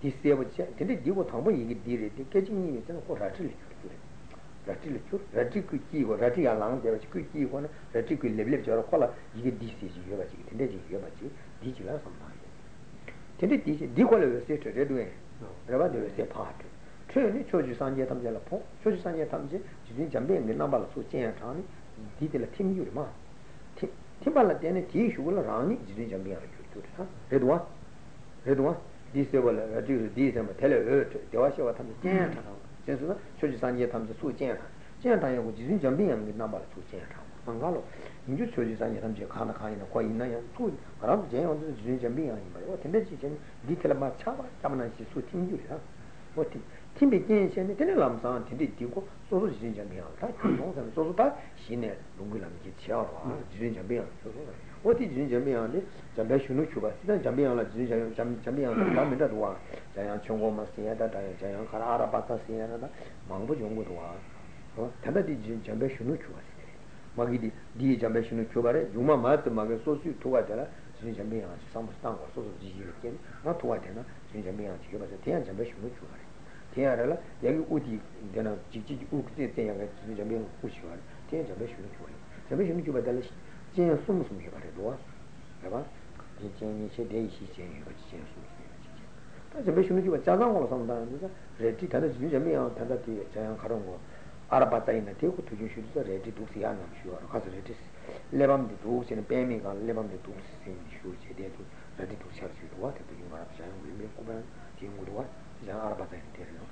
di sebo c'è, tende di go thambo yigi dire, di che ni tende ho rati ku ki go rati ga lang de ku ki go na rati ku level jor ko la yigi di se ji yo ba ji, tende ji yo ba ji, di ji la sam ba. Tende di ko le se te de do e. Raba de se pa te. Che ni cho ju san je tam je la po, cho ju san je tam je, ji jam be ni na ba la so chen ta ni, di de la tim yu ma. Ti ti ba la de ne ti shu la rang ni ji jam be ya ju tu ta. Re do wa 디세벌 텔레 대화시와 탐지 땡하다 그래서 초지산에 탐지 수쟁 쟁다고 지진 전병이 나발 수쟁 방가로 민주 초지산에 탐지 가나가이나 거인나야 수 바람 제어 지진 전병이 말이야 텐데지 전 디텔마 차바 담나시 수 팀주야 어디 팀비 괜찮네 텔레람상 텐데 디고 소소 지진 전병이 다 동선 소소다 신에 농구람기 치아와 지진 전병이 어디 지진 전병이 잠배슈누 추바 시단 잠배야라 지진 잠배야 담면다 도와 자양 총고마 시야다 자양 가라 아라바타 시야나다 망부 정고 도와 어 담배디 지진 잠배슈누 추바 마기디 디 잠배슈누 추바레 유마 마트 마게 소수 도와잖아 지진 잠배야 삼스탄고 소수 지지게 나 도와잖아 지진 잠배야 지게 봐서 대한 잠배슈누 추바레 대야라 여기 우디 되나 지지 우크세 대야가 지진 잠배야 우시와 대한 잠배슈누 추바레 잠배슈누 추바달라 진 숨숨 해 봐래 도와 봐 진이 제대시 진이 거치신 수다 저 매시는 게 자장으로 산다는데 레디 다들 진짜면 다들 자연 가는 거 알아봤다 있는 되고 두주 쉬서 레디 두시야 남시와 가서 레디 레밤도 두시는 빼미가 레밤도 두시는 쉬지 되도 레디 두시야 쉬도 와도 이만 자연 우리 고반 진고도 와 자연 알아봤다 있대요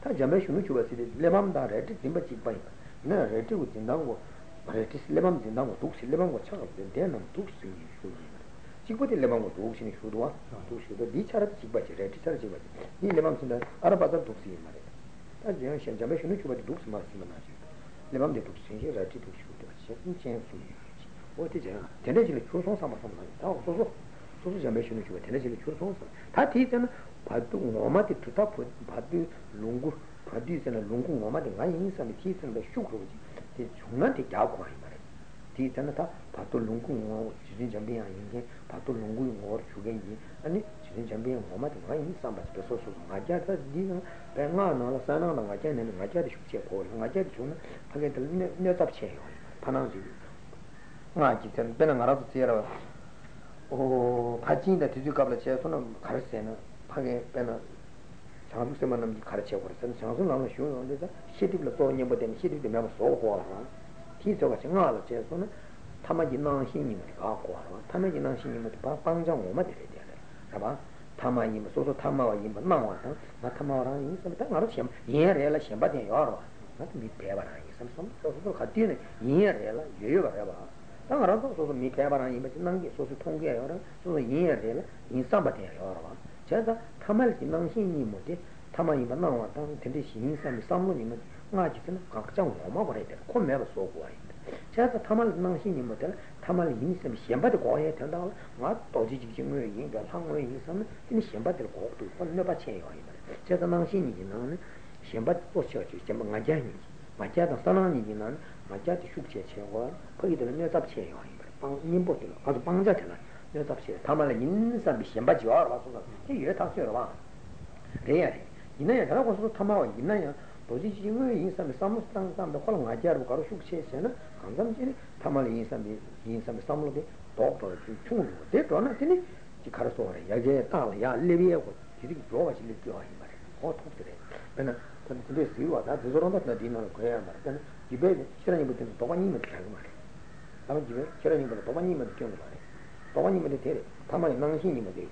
다 자매시는 게 같이 레밤다 레디 진바 집바이 나 레디 우진다고 말했지 레밤 된다고 독실 레밤과 차가 된다는 독실이 있어요. 지금부터 레밤과 독실이 있어요. 독실도 비차라 지바지 레디차라 지바지. 이 레밤 된다. 알아봐서 독실이 말해. 아니요, 현재는 주바도 독실 말씀만 하죠. 레밤도 독실이 레디 독실도 같이 진행수. 어디잖아. 전에질 교통 삼아서 말이야. 소소 잠매시는 주바 전에질 교통 삼. 다 뒤에는 바도 엄마한테 두다 바도 롱고 바디에는 롱고 엄마한테 많이 인상이 뒤에는 슈크로지. 중간에 자고 하는 말이야. 뒤에는 다 바도 롱궁 지진 잠비야 이게 바도 롱궁 주겠지. 아니 지진 잠비야 엄마도 많이 인상받지 그래서 맞아서 네가 배나나 사나나 맞아는 맞아도 쉽지 않고 맞아도 좀 하게 들리네 내 답체요. 파나지. 아 지금 배는 알아서 지어라. 오 가진다 뒤죽갑을 제손은 가르세는 파게 배는 장수만 남기 가르쳐 버렸어. 장수 나오면 쉬운 건데 시디블 또 녀버된 시디도 매번 쏘고 하라. 티저가 생각하라. 제가는 타마지 나신님을 갖고 하라. 타마지 나신님을 방장 오면 되게 돼야 돼. 봐봐. 타마님 소소 타마와 님 나와서 나 타마랑 이 섬다 알아서 예래라 셴바데 여러. 나도 밑배바라 이 섬섬 소소 같이네. 예래라 예요 봐. 당하라도 소소 밑배바라 이 맞는 소소 통계여라. 소소 예래라 인사바데 여러. 제가 타말 진앙신이 뭐지? 타만이 만나와 당 텐데 신인삼이 삼문이면 나지든 각장 엄마 버려야 돼. 코메로 쏘고 와야 돼. 제가 타말 진앙신이 뭐지? 타말 인삼이 셴바도 거야 된다. 와 도지지 증을 인가 상고에 인삼은 좀 셴바들 거도 혼내봐 채요. 제가 낭신이 지나는 셴바도 쏘셔지. 제가 나자니. 맞아도 사나니 지나는 맞아도 숙제 채고 거기들은 내 잡채요. 방 인보들 아주 방자잖아. 여답시 담아는 인사 미신받지 와라 소소 이게 다스려 봐 레야리 이나야 가라고서 담아와 이나야 도지 지금의 인사 삼무상 삼도 콜랑 아지아로 가로 숙체에서는 감감지리 담아는 인사 삼로데 도도를 충분히 되더나 되니 지 가르쳐 와라 야게 따야 레비하고 지리 좋아지는 게 아니 말이야 어떻게 돼 내가 근데 쓰와다 저런다 디나는 거야 말이야 집에 싫어하는 것도 도반이면 되는 말이야 다른 집에 싫어하는 것도 도반이면 되는 말이야 도관님한테 되래. 다만 낭신님한테 되래.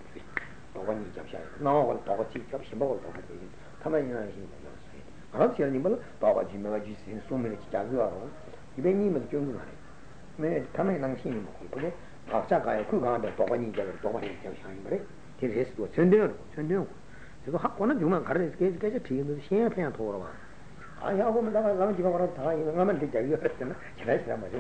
도관님 잡샤. 나하고 도같이 잡시 먹을 거 같아. 다만 낭신님 잡샤. 알았지? 아니면 도같이 내가 지신 소매를 잡으라고. 이배님은 경우 말해. 네, 다만 낭신님 먹고 그래. 박자가에 그 가운데 도관님 잡을 도관님 잡샤 말해. 그래서 전대로. 저거 학원은 정말 가르쳐 계속 비행도 시행 편향 돌아 봐. 아, 야고 내가 가면 지가 가라 다 이거만 되게 알려 했잖아. 제가 참 맞아.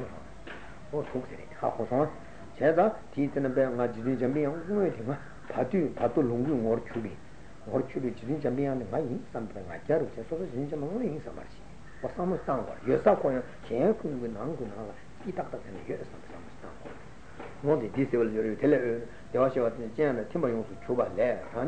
어, 속세네. 하고서 제가 뒤에는 배가 지진 잠비 양궁에 되면 바도 롱궁 어르추비 지진 잠비 양에 많이 삼배가 자로 제소서 진짜 먹는 게 있어 말이지. 와서만 땅과 여사권 제약군이 난군아 이 딱딱한 게 있어 삼배가. 뭔데 디세월 요리 텔레 대화시 같은 제안에 팀을 용수 줘봐 내.